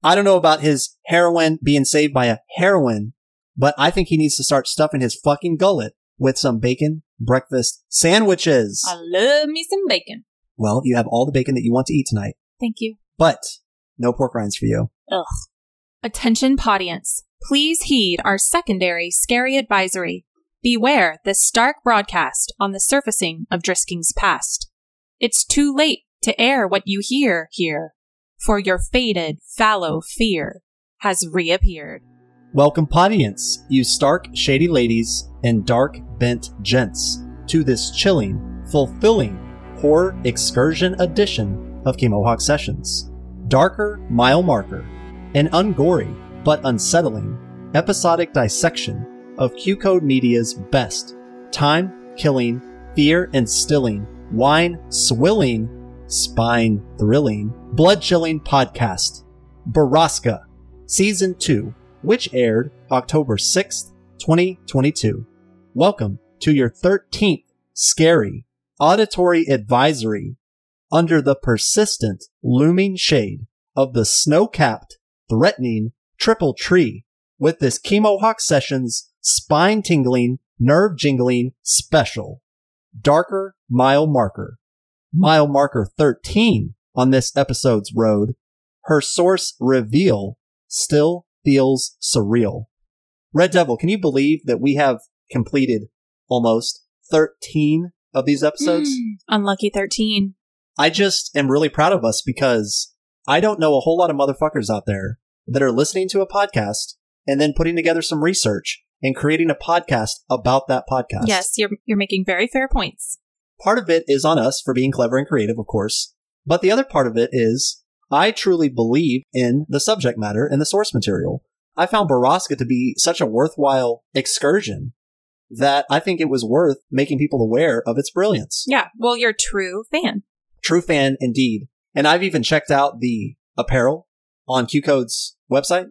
I don't know about his heroin being saved by a heroin, but I think he needs to start stuffing his fucking gullet with some bacon breakfast sandwiches. I love me some bacon. Well, you have all the bacon that you want to eat tonight. Thank you. But no pork rinds for you. Ugh. Attention, audience. Please heed our secondary scary advisory. Beware the stark broadcast on the surfacing of Drisking's past. It's too late to air what you hear here, for your faded, fallow fear has reappeared. Welcome, audience, you stark, shady ladies and dark, bent gents, to this chilling, fulfilling, horror excursion edition of Chemohawk Sessions. Darker mile marker, an ungory but unsettling episodic dissection of Q-Code Media's best time-killing, fear-instilling, wine-swilling, spine-thrilling, blood-chilling podcast, Berosca, Season 2, which aired October 6th, 2022. Welcome to your 13th scary auditory advisory under the persistent, looming shade of the snow-capped, threatening triple tree with this Chemohawk Sessions spine-tingling, nerve-jingling special, Darker Mile Marker. Mile marker 13 on this episode's road, her source reveal still feels surreal. Red Devil, can you believe that we have completed almost 13 of these episodes? Unlucky 13. I just am really proud of us because I don't know a whole lot of motherfuckers out there that are listening to a podcast and then putting together some research and creating a podcast about that podcast. Yes, you're making very fair points. Part of it is on us for being clever and creative, of course. But the other part of it is I truly believe in the subject matter and the source material. I found Berosca to be such a worthwhile excursion that I think it was worth making people aware of its brilliance. Yeah. Well, you're a true fan. True fan indeed. And I've even checked out the apparel on Q-Code's website.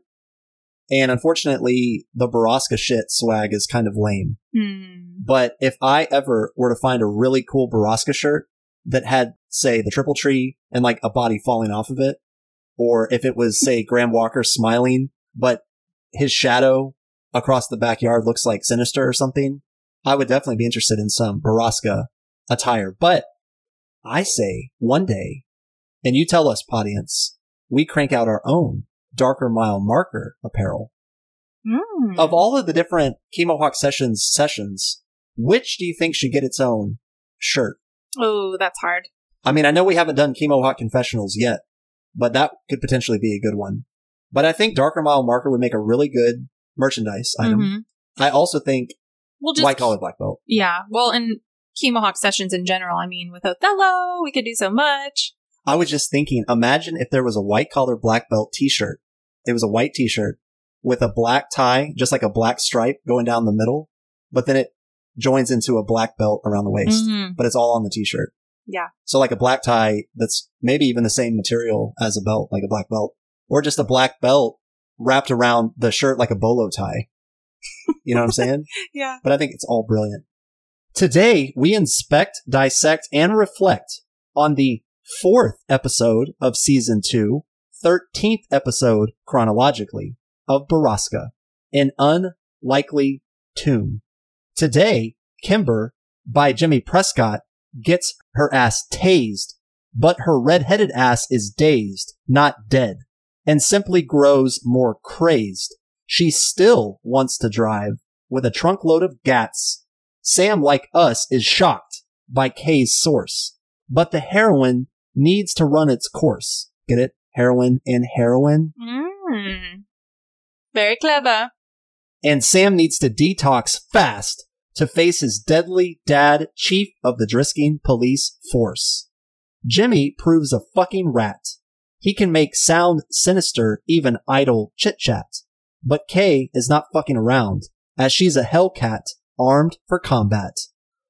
And unfortunately, the Berosca shit swag is kind of lame. But if I ever were to find a really cool Berosca shirt that had, say, the triple tree and like a body falling off of it, or if it was, say, Graham Walker smiling, but his shadow across the backyard looks like Sinister or something, I would definitely be interested in some Berosca attire. But I say one day, and you tell us, audience, we crank out our own Darker Mile Marker apparel. Of all of the different Chemohawk sessions, which do you think should get its own shirt? Oh, that's hard. I mean, I know we haven't done Chemohawk Confessionals yet, but that could potentially be a good one. But I think Darker Mile Marker would make a really good merchandise item. I also think White Collar Black Belt. Yeah, well, in Chemohawk Sessions in general, I mean, with Othello, we could do so much. I was just thinking, imagine if there was a White Collar Black Belt t-shirt. It was a white t-shirt with a black tie, just like a black stripe going down the middle, but then it joins into a black belt around the waist, but it's all on the t-shirt. Yeah. So like a black tie that's maybe even the same material as a belt, like a black belt, or just a black belt wrapped around the shirt like a bolo tie. You know what I'm saying? Yeah. But I think it's all brilliant. Today, we inspect, dissect, and reflect on the 4th episode of Season 2, 13th episode chronologically, of Berosca, an unlikely tomb. Today, Kimber, by Jimmy Prescott, gets her ass tased, but her red-headed ass is dazed, not dead, and simply grows more crazed. She still wants to drive with a trunk load of gats. Sam, like us, is shocked by Kay's source, but the heroin needs to run its course. Get it? Heroin and heroin? Very clever. And Sam needs to detox fast to face his deadly dad, chief of the Drisking police force. Jimmy proves a fucking rat. He can make sound sinister, even idle chit-chat. But Kay is not fucking around, as she's a hellcat armed for combat.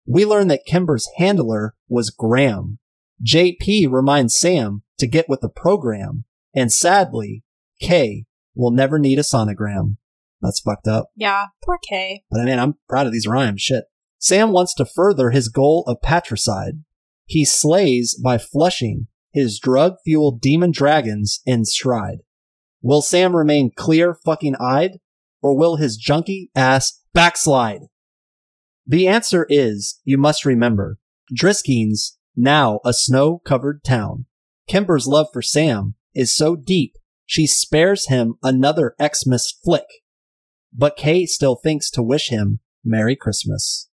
We learn that Kimber's handler was Graham. JP reminds Sam to get with the program, and sadly, Kay will never need a sonogram. That's fucked up. Yeah, poor Kay. But I mean, I'm proud of these rhymes. Shit. Sam wants to further his goal of patricide. He slays by flushing his drug-fueled demon dragons in stride. Will Sam remain clear fucking eyed, or will his junky ass backslide? The answer is, you must remember, Driskine's now a snow-covered town. Kimber's love for Sam is so deep, she spares him another Xmas flick. But Kay still thinks to wish him Merry Christmas.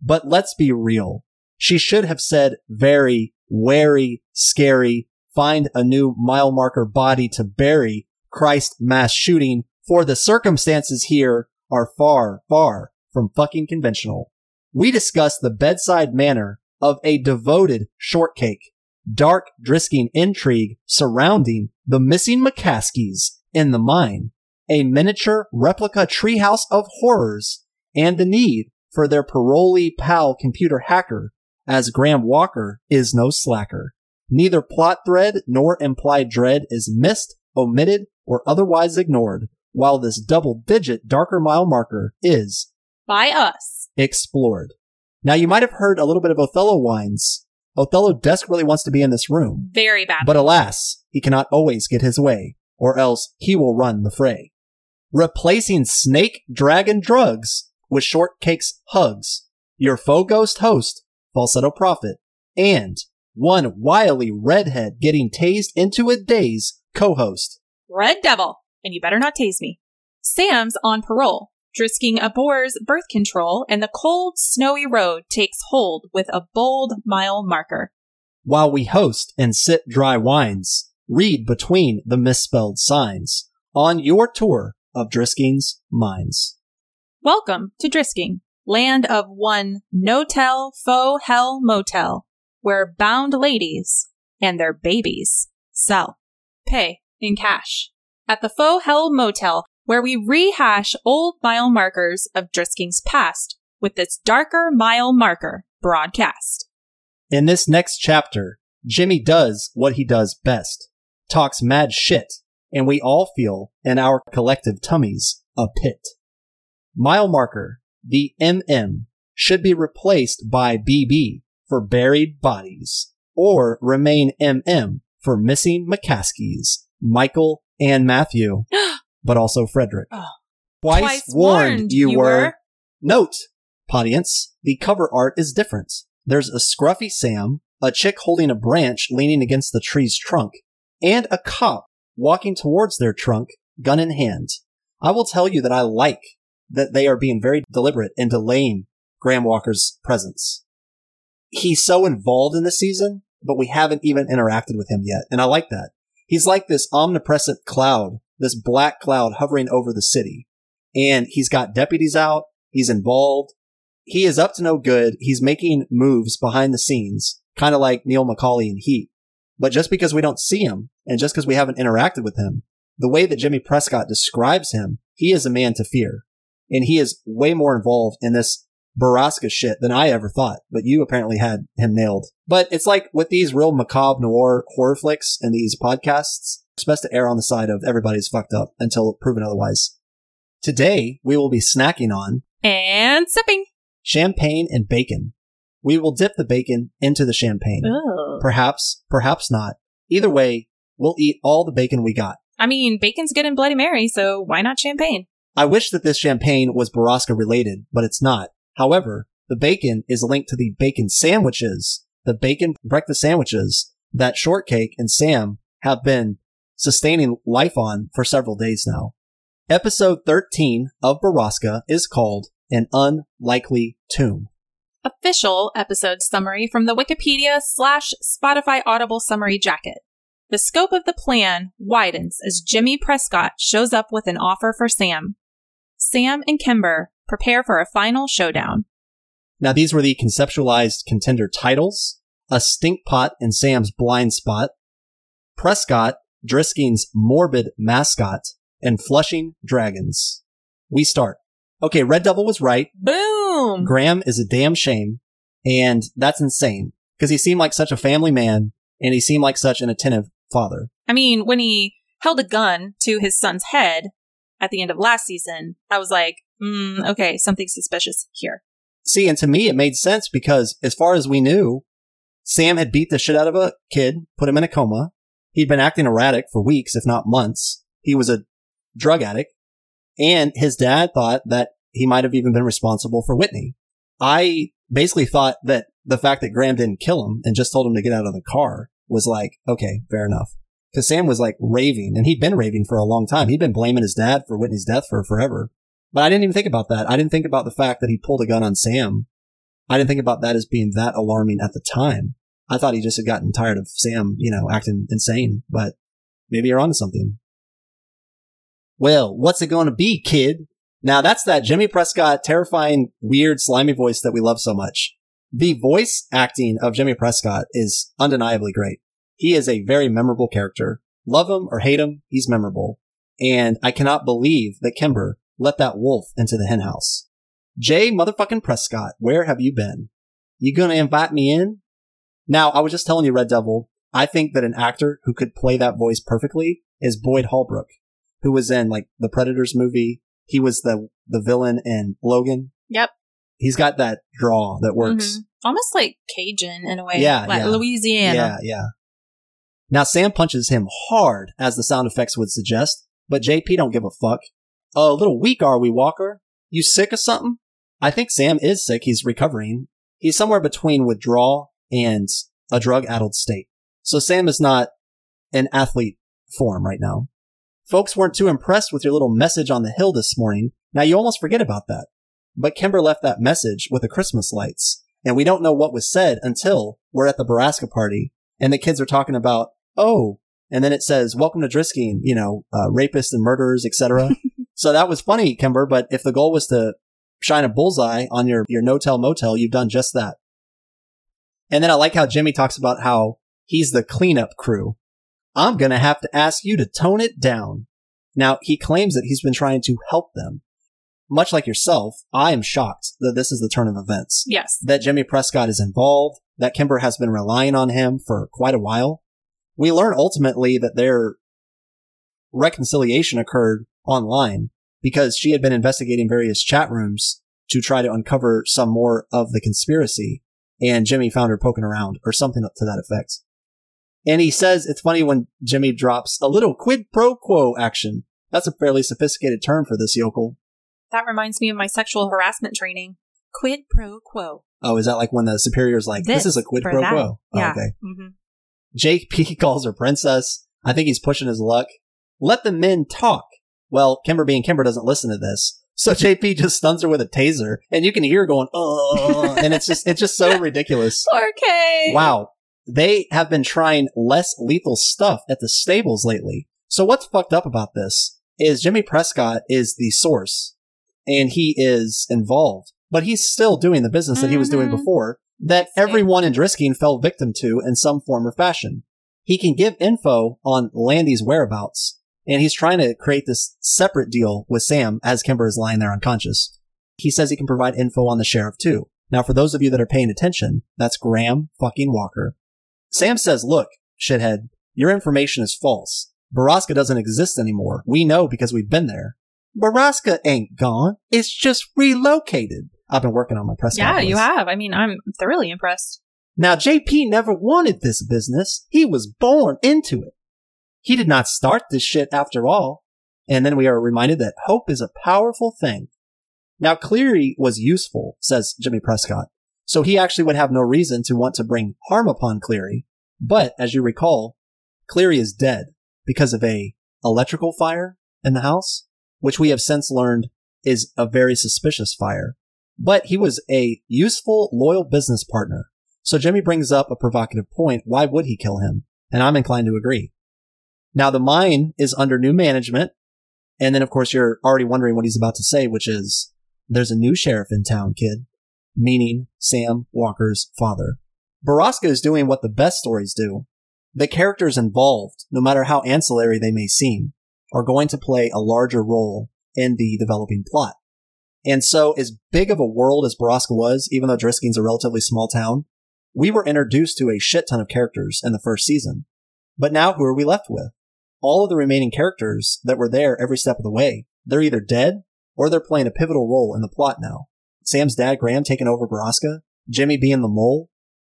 But let's be real. She should have said very, wary, scary, find a new mile marker body to bury, Christ mass shooting, for the circumstances here are far, far from fucking conventional. We discuss the bedside manner of a devoted shortcake, dark Driskine intrigue surrounding the missing McCaskies in the mine, a miniature replica treehouse of horrors, and the need for their parolee pal computer hacker, as Graham Walker is no slacker. Neither plot thread nor implied dread is missed, omitted, or otherwise ignored, while this double-digit darker mile marker is, by us, explored. Now, you might have heard a little bit of Othello whines. Othello desperately wants to be in this room. Very badly. But alas, he cannot always get his way, or else he will run the fray. Replacing snake, dragon, drugs with shortcake's hugs, your faux ghost host, falsetto prophet, and one wily redhead getting tased into a daze, co-host. Red devil, and you better not tase me. Sam's on parole. Driskine abhors birth control, and the cold, snowy road takes hold with a bold mile marker. While we host and sip dry wines, read between the misspelled signs on your tour of Driskine's mines. Welcome to Driskine, land of one no-tell, faux-hell motel, where bound ladies and their babies sell, pay in cash. At the faux-hell motel, where we rehash old mile markers of Driskine's past with this darker mile marker broadcast. In this next chapter, Jimmy does what he does best, talks mad shit, and we all feel in our collective tummies a pit. Mile marker, the MM, should be replaced by BB for buried bodies, or remain MM for missing McCaskies, Michael and Matthew. But also Frederick. Oh. Twice warned you were. Note, audience, the cover art is different. There's a scruffy Sam, a chick holding a branch leaning against the tree's trunk, and a cop walking towards their trunk, gun in hand. I will tell you that I like that they are being very deliberate in delaying Graham Walker's presence. He's so involved in this season, but we haven't even interacted with him yet, and I like that. He's like this omnipresent cloud, this black cloud hovering over the city. And he's got deputies out. He's involved. He is up to no good. He's making moves behind the scenes, kind of like Neil McCauley in Heat. But just because we don't see him, and just because we haven't interacted with him, the way that Jimmy Prescott describes him, he is a man to fear. And he is way more involved in this Baraska shit than I ever thought. But you apparently had him nailed. But it's like with these real macabre noir horror flicks and these podcasts, it's best to err on the side of everybody's fucked up until proven otherwise. Today, we will be snacking on and sipping champagne and bacon. We will dip the bacon into the champagne. Ooh. Perhaps, perhaps not. Either way, we'll eat all the bacon we got. I mean, bacon's good in Bloody Mary, so why not champagne? I wish that this champagne was Baraska related, but it's not. However, the bacon is linked to the bacon sandwiches, the bacon breakfast sandwiches that Shortcake and Sam have been sustaining life on for several days now. Episode 13 of Baraska is called An Unlikely Tomb. Official episode summary from the Wikipedia/Spotify Audible summary jacket. The scope of the plan widens as Jimmy Prescott shows up with an offer for Sam. Sam and Kimber prepare for a final showdown. Now, these were the conceptualized contender titles: A Stink Pot in Sam's Blind Spot, Prescott, Driskine's Morbid Mascot, and Flushing Dragons. We start. Okay, Red Devil was right. Boom! Graham is a damn shame, and that's insane, because he seemed like such a family man, and he seemed like such an attentive father. I mean, when he held a gun to his son's head at the end of last season, I was like, okay, something suspicious here. See, and to me, it made sense, because as far as we knew, Sam had beat the shit out of a kid, put him in a coma. He'd been acting erratic for weeks, if not months. he was a drug addict, and his dad thought that he might have even been responsible for Whitney. I basically thought that the fact that Graham didn't kill him and just told him to get out of the car was like, okay, fair enough. Because Sam was like raving, and he'd been raving for a long time. He'd been blaming his dad for Whitney's death for forever. But I didn't even think about that. I didn't think about the fact that he pulled a gun on Sam. I didn't think about that as being that alarming at the time. I thought he just had gotten tired of Sam, you know, acting insane, but maybe you're onto something. Well, what's it going to be, kid? Now that's that Jimmy Prescott, terrifying, weird, slimy voice that we love so much. The voice acting of Jimmy Prescott is undeniably great. He is a very memorable character. Love him or hate him, he's memorable. And I cannot believe that Kimber let that wolf into the hen house. Jay motherfucking Prescott, where have you been? You gonna invite me in? Now, I was just telling you, Red Devil, I think that an actor who could play that voice perfectly is Boyd Holbrook, who was in, like, the Predators movie. He was the villain in Logan. Yep. He's got that draw that works. Mm-hmm. Almost like Cajun in a way. Yeah, like Louisiana. Yeah, yeah. Now, Sam punches him hard, as the sound effects would suggest, but JP don't give a fuck. Oh, a little weak are we, Walker? You sick or something? I think Sam is sick. He's recovering. He's somewhere between withdrawal and a drug-addled state. So Sam is not in athlete form right now. Folks weren't too impressed with your little message on the hill this morning. Now, you almost forget about that. But Kimber left that message with the Christmas lights, and we don't know what was said until we're at the Baraska party, and the kids are talking about, oh, and then it says, welcome to Drisking, you know, rapists and murderers, etc. So that was funny, Kimber, but if the goal was to shine a bullseye on your no-tell motel, you've done just that. And then I like how Jimmy talks about how he's the cleanup crew. I'm going to have to ask you to tone it down. Now, he claims that he's been trying to help them. Much like yourself, I am shocked that this is the turn of events. Yes. That Jimmy Prescott is involved, that Kimber has been relying on him for quite a while. We learn ultimately that their reconciliation occurred online because she had been investigating various chat rooms to try to uncover some more of the conspiracy, and Jimmy found her poking around or something to that effect. And he says it's funny when Jimmy drops a little quid pro quo action. That's a fairly sophisticated term for this yokel. That reminds me of my sexual harassment training. Quid pro quo. Oh, is that like when the superior's like, this is a quid pro quo? Oh, yeah. Okay. Mm-hmm. Jake P. calls her princess. I think he's pushing his luck. Let the men talk. Well, Kimber being Kimber doesn't listen to this. So JP just stuns her with a taser, and you can hear her going, oh, and it's just so ridiculous. Okay. Wow. They have been trying less lethal stuff at the stables lately. So what's fucked up about this is Jimmy Prescott is the source, and he is involved, but he's still doing the business that he was doing before that everyone in Drisking fell victim to in some form or fashion. He can give info on Landy's whereabouts, and he's trying to create this separate deal with Sam as Kimber is lying there unconscious. He says he can provide info on the sheriff too. Now, for those of you that are paying attention, that's Graham fucking Walker. Sam says, look, shithead, your information is false. Baraska doesn't exist anymore. We know because we've been there. Baraska ain't gone. It's just relocated. I've been working on my press conference. Yeah, you have. I mean, I'm thoroughly impressed. Now, JP never wanted this business. He was born into it. He did not start this shit after all. And then we are reminded that hope is a powerful thing. Now, Cleary was useful, says Jimmy Prescott. So he actually would have no reason to want to bring harm upon Cleary. But as you recall, Cleary is dead because of an electrical fire in the house, which we have since learned is a very suspicious fire. But he was a useful, loyal business partner. So Jimmy brings up a provocative point. Why would he kill him? And I'm inclined to agree. Now, the mine is under new management. And then, of course, you're already wondering what he's about to say, which is, there's a new sheriff in town, kid. Meaning Sam Walker's father. Baraska is doing what the best stories do. The characters involved, no matter how ancillary they may seem, are going to play a larger role in the developing plot. And so, as big of a world as Baraska was, even though Drisking's a relatively small town, we were introduced to a shit ton of characters in the first season. But now, who are we left with? All of the remaining characters that were there every step of the way, they're either dead or they're playing a pivotal role in the plot now. Sam's dad, Graham, taking over Baraska, Jimmy being the mole,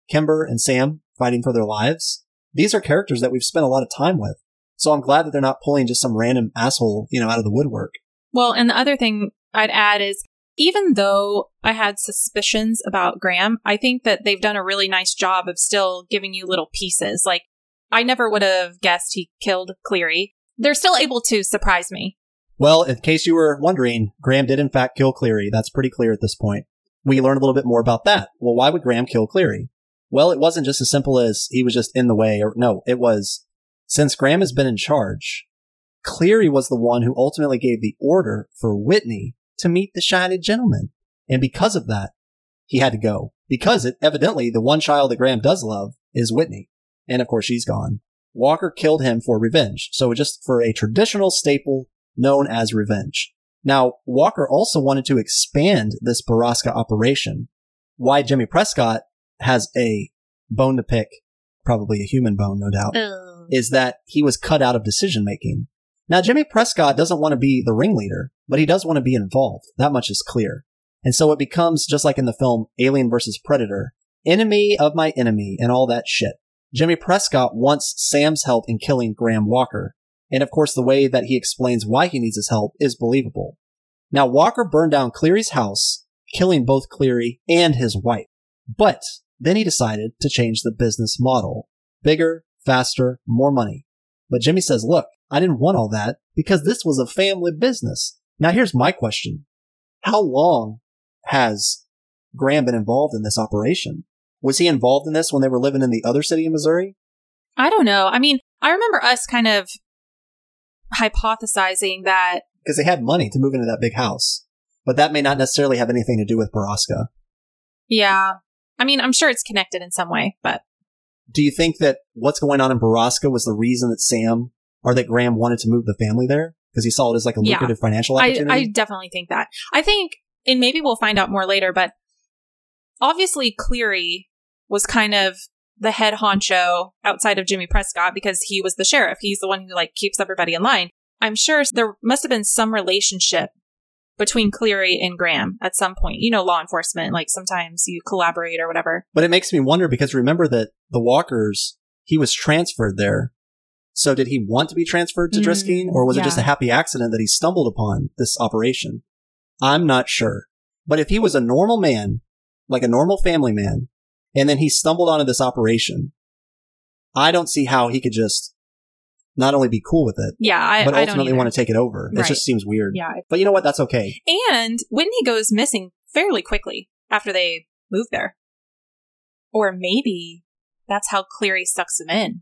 Kimber and Sam fighting for their lives. These are characters that we've spent a lot of time with. So I'm glad that they're not pulling just some random asshole, out of the woodwork. Well, and the other thing I'd add is, even though I had suspicions about Graham, I think that they've done a really nice job of still giving you little pieces. Like, I never would have guessed he killed Cleary. They're still able to surprise me. Well, in case you were wondering, Graham did in fact kill Cleary. That's pretty clear at this point. We learned a little bit more about that. Well, why would Graham kill Cleary? Well, it wasn't just as simple as he was just in the way. Or no, it was, since Graham has been in charge, Cleary was the one who ultimately gave the order for Whitney to meet the Shiny Gentleman. And because of that, he had to go. Because evidently, the one child that Graham does love is Whitney. And of course, she's gone. Walker killed him for revenge. So just for a traditional staple known as revenge. Now, Walker also wanted to expand this Baraska operation. Why Jimmy Prescott has a bone to pick, probably a human bone, no doubt, is that he was cut out of decision-making. Now, Jimmy Prescott doesn't want to be the ringleader, but he does want to be involved. That much is clear. And so it becomes, just like in the film Alien vs. Predator, enemy of my enemy and all that shit. Jimmy Prescott wants Sam's help in killing Graham Walker. And of course, the way that he explains why he needs his help is believable. Now, Walker burned down Cleary's house, killing both Cleary and his wife. But then he decided to change the business model. Bigger, faster, more money. But Jimmy says, look, I didn't want all that because this was a family business. Now, here's my question. How long has Graham been involved in this operation? Was he involved in this when they were living in the other city in Missouri? I don't know. I mean, I remember us kind of hypothesizing that. Because they had money to move into that big house. But that may not necessarily have anything to do with Baraska. Yeah. I mean, I'm sure it's connected in some way, but. Do you think that what's going on in Baraska was the reason that Sam, or that Graham wanted to move the family there? Because he saw it as like a lucrative financial opportunity? I definitely think that. I think, and maybe we'll find out more later, but obviously Cleary was kind of the head honcho outside of Jimmy Prescott because he was the sheriff. He's the one who like keeps everybody in line. I'm sure there must have been some relationship between Cleary and Graham at some point. Law enforcement, like sometimes you collaborate or whatever. But it makes me wonder because remember that the Walkers, he was transferred there. So did he want to be transferred to Driskin, or was it just a happy accident that he stumbled upon this operation? I'm not sure. But if he was a normal man, like a normal family man, and then he stumbled onto this operation, I don't see how he could just not only be cool with it, but ultimately want to take it over. Right. It just seems weird. Yeah. But you know what? That's okay. And Whitney goes missing fairly quickly after they move there. Or maybe that's how Cleary sucks him in.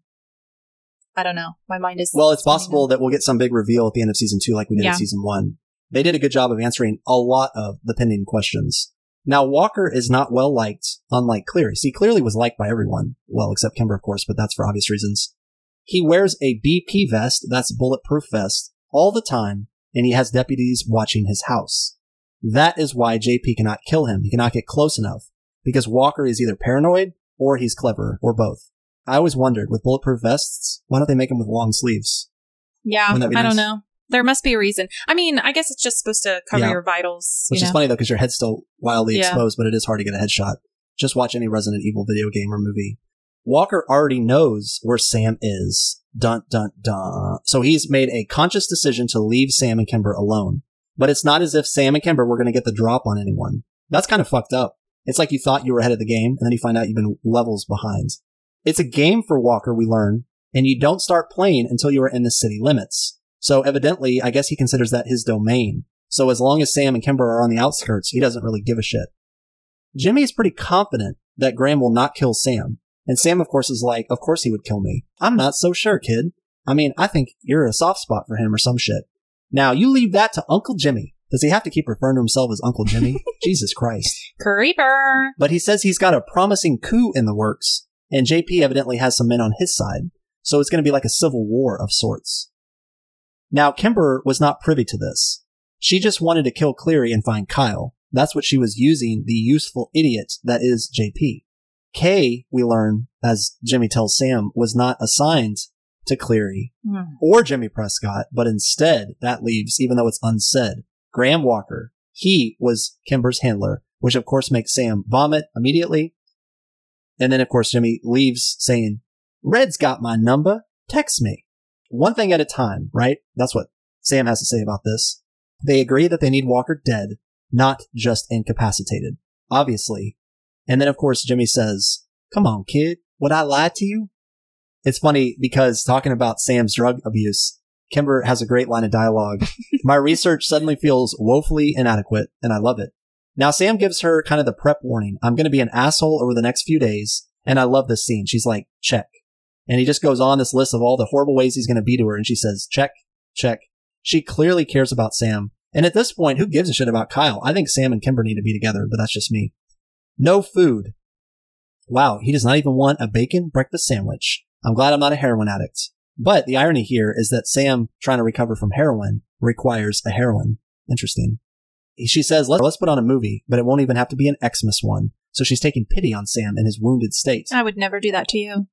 I don't know. My mind is... Well, it's possible that we'll get some big reveal at the end of season 2 like we did in season 1. They did a good job of answering a lot of the pending questions. Now, Walker is not well-liked, unlike Cleary. See, Cleary was liked by everyone. Well, except Kimber, of course, but that's for obvious reasons. He wears a BP vest, that's a bulletproof vest, all the time, and he has deputies watching his house. That is why JP cannot kill him. He cannot get close enough, because Walker is either paranoid or he's clever, or both. I always wondered, with bulletproof vests, why don't they make them with long sleeves? Yeah, I don't know. There must be a reason. I mean, I guess it's just supposed to cover your vitals. Which is funny, though, because your head's still wildly exposed, but it is hard to get a headshot. Just watch any Resident Evil video game or movie. Walker already knows where Sam is. Dun, dun, dun. So he's made a conscious decision to leave Sam and Kimber alone. But it's not as if Sam and Kimber were going to get the drop on anyone. That's kind of fucked up. It's like you thought you were ahead of the game, and then you find out you've been levels behind. It's a game for Walker, we learn, and you don't start playing until you are in the city limits. So evidently, I guess he considers that his domain. So as long as Sam and Kimber are on the outskirts, he doesn't really give a shit. Jimmy is pretty confident that Graham will not kill Sam. And Sam, of course, is like, of course he would kill me. I'm not so sure, kid. I mean, I think you're a soft spot for him or some shit. Now, you leave that to Uncle Jimmy. Does he have to keep referring to himself as Uncle Jimmy? Jesus Christ. Creeper. But he says he's got a promising coup in the works. And JP evidently has some men on his side, so it's going to be like a civil war of sorts. Now, Kimber was not privy to this. She just wanted to kill Cleary and find Kyle. That's what she was using, the useful idiot that is JP. Kay, we learn, as Jimmy tells Sam, was not assigned to Cleary or Jimmy Prescott, but instead, that leaves, even though it's unsaid, Graham Walker. He was Kimber's handler, which of course makes Sam vomit immediately. And then, of course, Jimmy leaves saying, Red's got my number. Text me. one thing at a time, right? That's what Sam has to say about this. They agree that they need Walker dead, not just incapacitated, obviously. And then, of course, Jimmy says, come on, kid, would I lie to you? It's funny because talking about Sam's drug abuse, Kimber has a great line of dialogue. My research suddenly feels woefully inadequate, and I love it. Now, Sam gives her kind of the prep warning. I'm going to be an asshole over the next few days. And I love this scene. She's like, check. And he just goes on this list of all the horrible ways he's going to be to her. And she says, check, check. She clearly cares about Sam. And at this point, who gives a shit about Kyle? I think Sam and Kimber need to be together, but that's just me. No food. Wow, he does not even want a bacon breakfast sandwich. I'm glad I'm not a heroin addict. But the irony here is that Sam, trying to recover from heroin, requires a heroine. Interesting. She says, let's put on a movie, but it won't even have to be an Xmas one. So she's taking pity on Sam in his wounded state. I would never do that to you.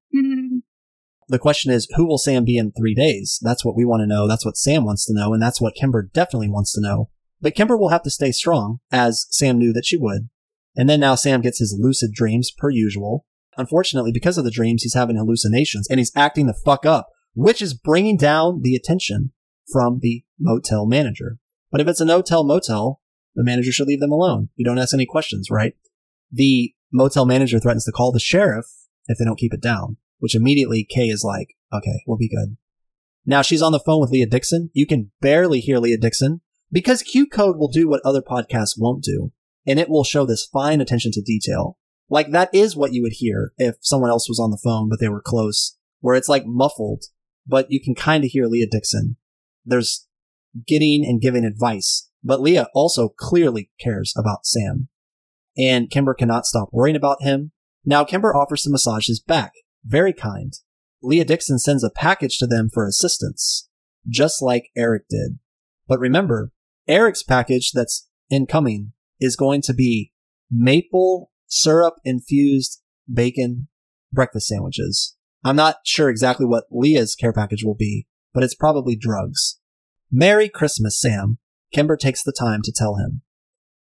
The question is, who will Sam be in 3 days? That's what we want to know. That's what Sam wants to know. And that's what Kimber definitely wants to know. But Kimber will have to stay strong, as Sam knew that she would. And then now Sam gets his lucid dreams per usual. Unfortunately, because of the dreams, he's having hallucinations and he's acting the fuck up, which is bringing down the attention from the motel manager. But if it's a no-tell motel, the manager should leave them alone. You don't ask any questions, right? The motel manager threatens to call the sheriff if they don't keep it down, which immediately Kay is like, okay, we'll be good. Now she's on the phone with Leah Dixon. You can barely hear Leah Dixon because Q-Code will do what other podcasts won't do, and it will show this fine attention to detail. Like that is what you would hear if someone else was on the phone, but they were close, where it's like muffled, but you can kind of hear Leah Dixon. There's getting and giving advice, but Leah also clearly cares about Sam. And Kimber cannot stop worrying about him. Now, Kimber offers to massage his back. Very kind. Leah Dixon sends a package to them for assistance, just like Eric did. But remember, Eric's package that's incoming is going to be maple syrup-infused bacon breakfast sandwiches. I'm not sure exactly what Leah's care package will be, but it's probably drugs. Merry Christmas, Sam. Kimber takes the time to tell him.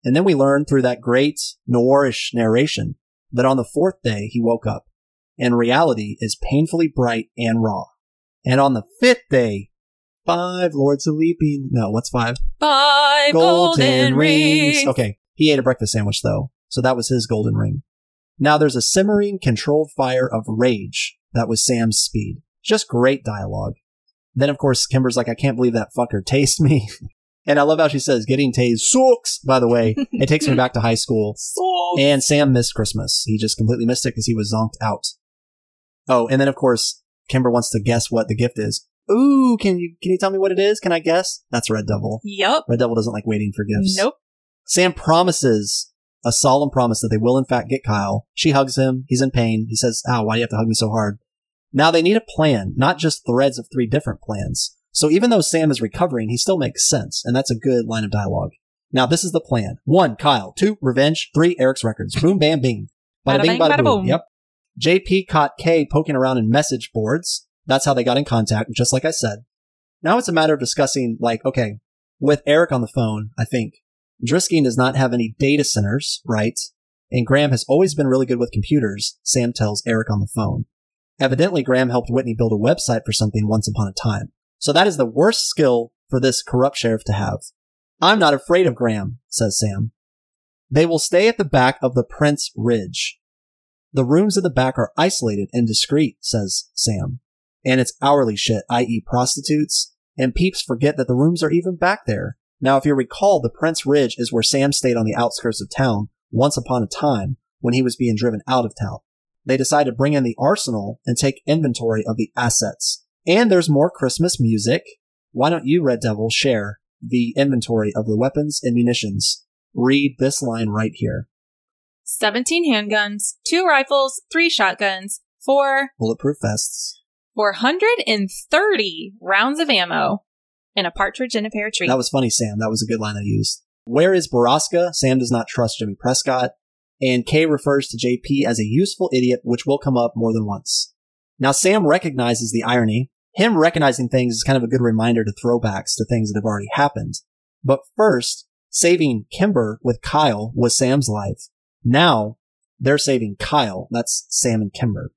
And then we learn through that great noirish narration that on the fourth day he woke up and reality is painfully bright and raw. And on the fifth day, 5 lords of leaping. No, what's 5? 5 golden rings. Okay. He ate a breakfast sandwich though. So that was his golden ring. Now there's a simmering controlled fire of rage. That was Sam's speed. Just great dialogue. Then of course, Kimber's like, I can't believe that fucker tased me. And I love how she says, getting tased sucks, by the way. It takes me back to high school. And Sam missed Christmas. He just completely missed it because he was zonked out. Oh, and then, of course, Kimber wants to guess what the gift is. Ooh, can you tell me what it is? Can I guess? That's Red Devil. Yep. Red Devil doesn't like waiting for gifts. Nope. Sam promises, a solemn promise, that they will, in fact, get Kyle. She hugs him. He's in pain. He says, ow, why do you have to hug me so hard? Now they need a plan, not just threads of 3 different plans. So even though Sam is recovering, he still makes sense, and that's a good line of dialogue. Now, this is the plan. 1, Kyle. 2, revenge. 3, Eric's records. Boom, bam, bing. Bada bing, bada boom. Yep. JP caught Kay poking around in message boards. That's how they got in contact, just like I said. Now it's a matter of discussing, like, okay, with Eric on the phone, I think, Driskin does not have any data centers, right? And Graham has always been really good with computers, Sam tells Eric on the phone. Evidently, Graham helped Whitney build a website for something once upon a time. So that is the worst skill for this corrupt sheriff to have. I'm not afraid of Graham, says Sam. They will stay at the back of the Prince Ridge. The rooms in the back are isolated and discreet, says Sam. And it's hourly shit, i.e. prostitutes, and peeps forget that the rooms are even back there. Now, if you recall, the Prince Ridge is where Sam stayed on the outskirts of town once upon a time when he was being driven out of town. They decide to bring in the arsenal and take inventory of the assets. And there's more Christmas music. Why don't you, Red Devil, share the inventory of the weapons and munitions? Read this line right here. 17 handguns, 2 rifles, 3 shotguns, 4 bulletproof vests, 430 rounds of ammo, and a partridge in a pear tree. That was funny, Sam. That was a good line I used. Where is Baraska? Sam does not trust Jimmy Prescott. And Kay refers to JP as a useful idiot, which will come up more than once. Now, Sam recognizes the irony. Him recognizing things is kind of a good reminder to throwbacks to things that have already happened. But first, saving Kimber with Kyle was Sam's life. Now, they're saving Kyle. That's Sam and Kimber.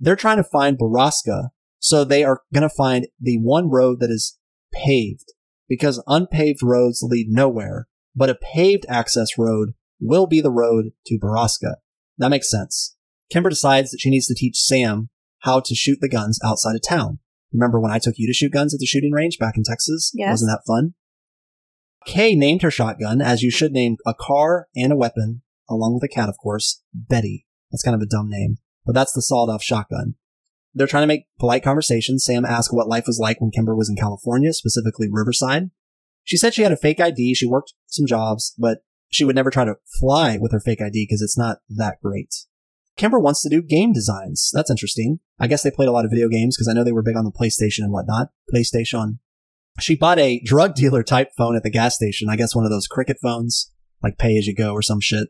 They're trying to find Baraska, So they are going to find the one road that is paved, because unpaved roads lead nowhere, but a paved access road will be the road to Baraska. That makes sense. Kimber decides that she needs to teach Sam how to shoot the guns outside of town. Remember when I took you to shoot guns at the shooting range back in Texas? Yes. Wasn't that fun? Kay named her shotgun, as you should name a car and a weapon, along with a cat, of course, Betty. That's kind of a dumb name, but that's the sawed-off shotgun. They're trying to make polite conversation. Sam asked what life was like when Kimber was in California, specifically Riverside. She said she had a fake ID, she worked some jobs, but she would never try to fly with her fake ID because it's not that great. Kimber wants to do game designs. That's interesting. I guess they played a lot of video games because I know they were big on the PlayStation and whatnot. PlayStation. She bought a drug dealer type phone at the gas station. I guess one of those cricket phones, like pay as you go or some shit.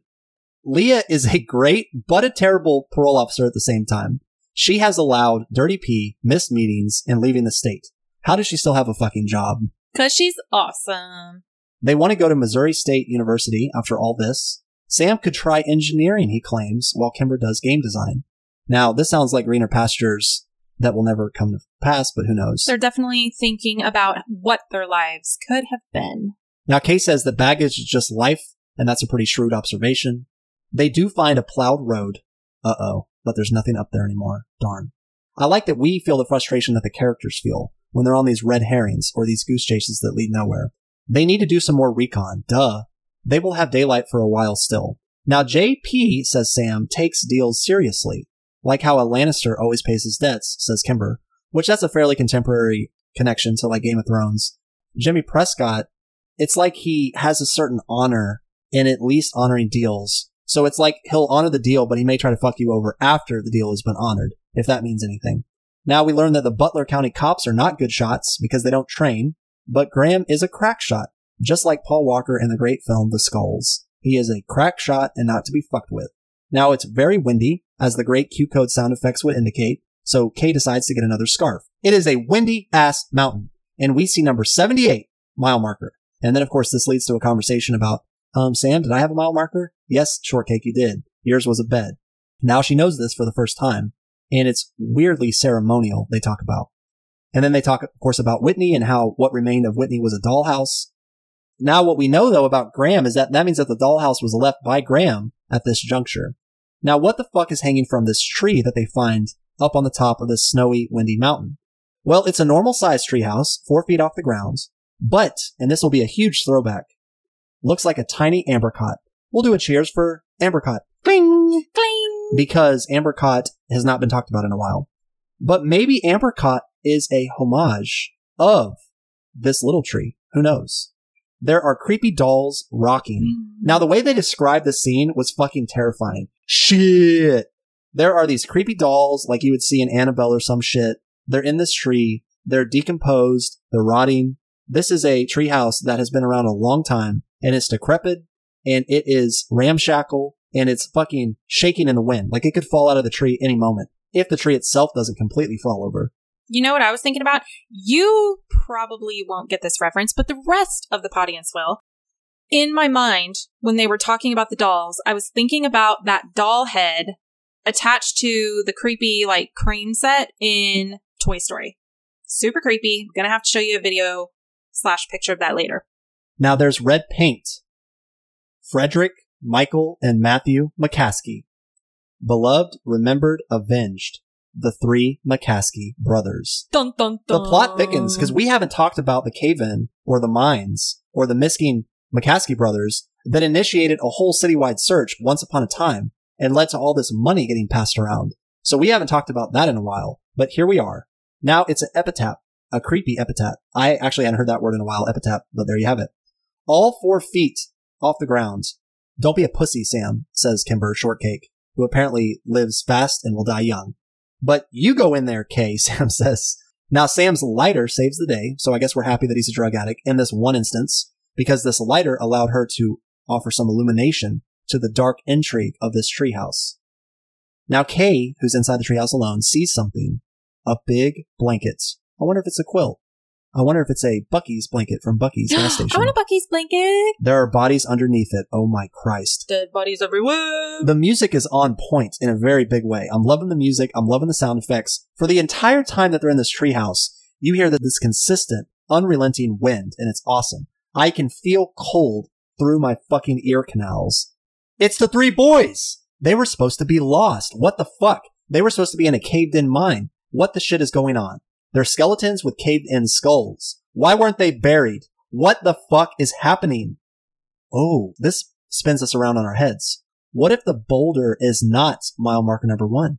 Leah is a great but a terrible parole officer at the same time. She has allowed Dirty P, missed meetings, and leaving the state. How does she still have a fucking job? Because she's awesome. They want to go to Missouri State University after all this. Sam could try engineering, he claims, while Kimber does game design. Now, this sounds like greener pastures that will never come to pass, but who knows? They're definitely thinking about what their lives could have been. Now, Kay says that baggage is just life, and that's a pretty shrewd observation. They do find a plowed road. Uh-oh. But there's nothing up there anymore. Darn. I like that we feel the frustration that the characters feel when they're on these red herrings or these goose chases that lead nowhere. They need to do some more recon. Duh. They will have daylight for a while still. Now, JP, says Sam, takes deals seriously. Like how a Lannister always pays his debts, says Kimber, which that's a fairly contemporary connection to like Game of Thrones. Jimmy Prescott, it's like he has a certain honor in at least honoring deals. So it's like he'll honor the deal, but he may try to fuck you over after the deal has been honored, if that means anything. Now we learn that the Butler County cops are not good shots because they don't train, but Graham is a crack shot. Just like Paul Walker in the great film The Skulls. He is a crack shot and not to be fucked with. Now it's very windy, as the great Q-code sound effects would indicate, so Kay decides to get another scarf. It is a windy-ass mountain, and we see number 78, mile marker. And then, of course, this leads to a conversation about, Sam, did I have a mile marker? Yes, Shortcake, you did. Yours was a bed. Now she knows this for the first time, and it's weirdly ceremonial, they talk about. And then they talk, of course, about Whitney and how what remained of Whitney was a dollhouse. Now what we know, though, about Graham is that means that the dollhouse was left by Graham at this juncture. Now what the fuck is hanging from this tree that they find up on the top of this snowy, windy mountain? Well, it's a normal-sized treehouse, 4 feet off the ground, but, and this will be a huge throwback, looks like a tiny Ambercot. We'll do a cheers for Ambercot. Cling! Cling! Because Ambercot has not been talked about in a while. But maybe Ambercot is a homage of this little tree. Who knows? There are creepy dolls rocking. Now, the way they described the scene was fucking terrifying. Shit. There are these creepy dolls like you would see in Annabelle or some shit. They're in this tree. They're decomposed. They're rotting. This is a treehouse that has been around a long time, and it's decrepit, and it is ramshackle, and it's fucking shaking in the wind. Like, it could fall out of the tree any moment if the tree itself doesn't completely fall over. You know what I was thinking about? You probably won't get this reference, but the rest of the audience will. In my mind, when they were talking about the dolls, I was thinking about that doll head attached to the creepy, like, crane set in Toy Story. Super creepy. I'm going to have to show you a video/picture of that later. Now there's red paint. Frederick, Michael, and Matthew McCaskey. Beloved, remembered, avenged. The three McCaskey brothers. Dun, dun, dun. The plot thickens because we haven't talked about the cave-in or the mines or the missing McCaskey brothers that initiated a whole citywide search once upon a time and led to all this money getting passed around. So we haven't talked about that in a while, but here we are. Now it's an epitaph, a creepy epitaph. I actually hadn't heard that word in a while, epitaph, but there you have it. All 4 feet off the ground. Don't be a pussy, Sam, says Kimber Shortcake, who apparently lives fast and will die young. But you go in there, Kay, Sam says. Now, Sam's lighter saves the day, so I guess we're happy that he's a drug addict in this one instance, because this lighter allowed her to offer some illumination to the dark intrigue of this treehouse. Now, Kay, who's inside the treehouse alone, sees something. A big blanket. I wonder if it's a quilt. I wonder if it's a Buc-ee's blanket from Buc-ee's gas station. I want a Buc-ee's blanket. There are bodies underneath it. Oh my Christ. Dead bodies everywhere. The music is on point in a very big way. I'm loving the music. I'm loving the sound effects. For the entire time that they're in this treehouse, you hear this consistent, unrelenting wind, and it's awesome. I can feel cold through my fucking ear canals. It's the three boys. They were supposed to be lost. What the fuck? They were supposed to be in a caved-in mine. What the shit is going on? They're skeletons with caved-in skulls. Why weren't they buried? What the fuck is happening? Oh, this spins us around on our heads. What if the boulder is not mile marker number 1?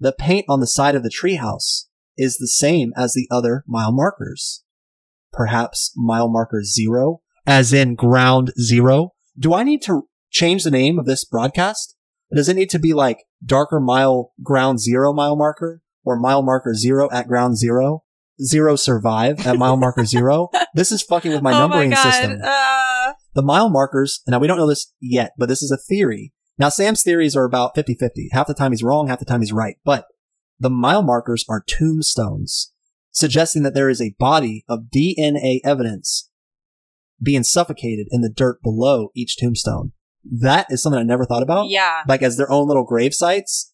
The paint on the side of the treehouse is the same as the other mile markers. Perhaps mile marker 0, as in ground 0? Do I need to change the name of this broadcast? Does it need to be like darker mile ground 0 mile marker? Or mile marker 0 at ground 0, 0 survive at mile marker 0. This is fucking with my numbering system. The mile markers, now we don't know this yet, but this is a theory. Now Sam's theories are about 50-50. Half the time he's wrong, half the time he's right. But the mile markers are tombstones, suggesting that there is a body of DNA evidence being suffocated in the dirt below each tombstone. That is something I never thought about. Yeah. Like as their own little grave sites.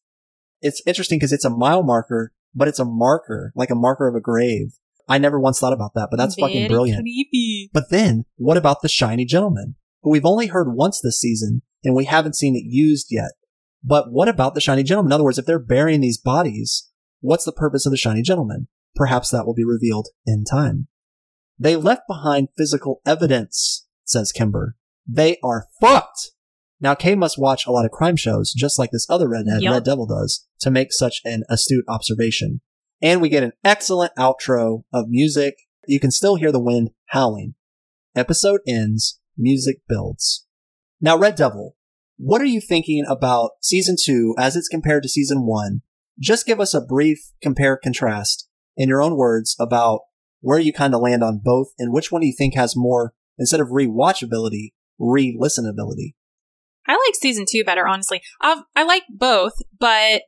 It's interesting because it's a mile marker, but it's a marker, like a marker of a grave. I never once thought about that, but that's very fucking brilliant. Creepy. But then, what about the shiny gentleman, who we've only heard once this season, and we haven't seen it used yet? But what about the shiny gentleman? In other words, if they're burying these bodies, what's the purpose of the shiny gentleman? Perhaps that will be revealed in time. They left behind physical evidence, says Kimber. They are fucked! Now, Kay must watch a lot of crime shows, just like this other redhead, Red Devil, does, to make such an astute observation. And we get an excellent outro of music. You can still hear the wind howling. Episode ends. Music builds. Now, Red Devil, what are you thinking about Season 2 as it's compared to Season 1? Just give us a brief compare-contrast, in your own words, about where you kind of land on both, and which one do you think has more, instead of rewatchability, re-listenability? I like Season 2 better, honestly. I like both, but,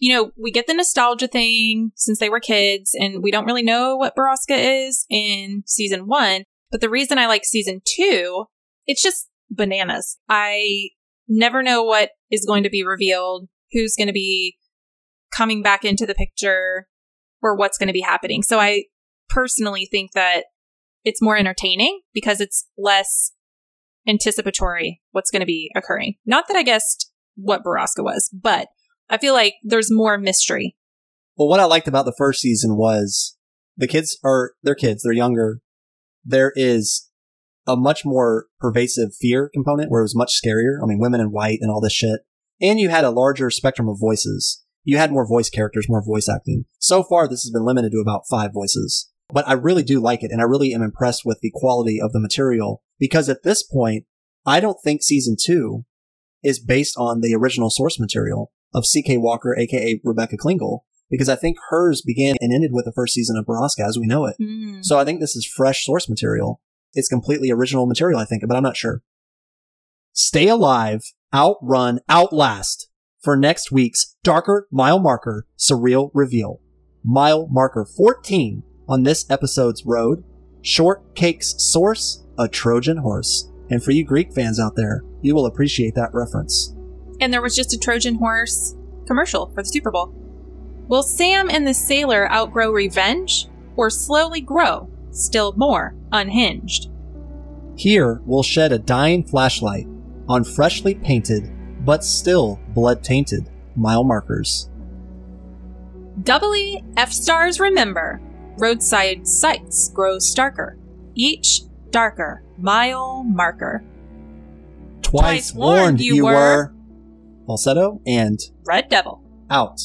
you know, we get the nostalgia thing since they were kids, and we don't really know what Berosca is in Season 1. But the reason I like Season 2, it's just bananas. I never know what is going to be revealed, who's going to be coming back into the picture, or what's going to be happening. So I personally think that it's more entertaining because it's less anticipatory what's going to be occurring. Not that I guessed what Berosca was, but I feel like there's more mystery. Well, what I liked about the first season was the kids are, they're kids, they're younger. There is a much more pervasive fear component where it was much scarier. I mean, women in white and all this shit. And you had a larger spectrum of voices. You had more voice characters, more voice acting. So far, this has been limited to about 5 voices. But I really do like it, and I really am impressed with the quality of the material, because at this point, I don't think Season 2 is based on the original source material of C.K. Walker, a.k.a. Rebecca Klingel, because I think hers began and ended with the first season of Berosca as we know it. Mm. So I think this is fresh source material. It's completely original material, I think, but I'm not sure. Stay alive, outrun, outlast for next week's Darker Mile Marker Surreal Reveal. Mile Marker 14. On this episode's road, Shortcake's source, a Trojan horse. And for you Greek fans out there, you will appreciate that reference. And there was just a Trojan horse commercial for the Super Bowl. Will Sam and the sailor outgrow revenge or slowly grow still more unhinged? Here we'll shed a dying flashlight on freshly painted, but still blood-tainted, mile markers. Doubly F-stars remember. Roadside sights grow starker, each darker mile marker. Twice warned you were. Falsetto and Red Devil out.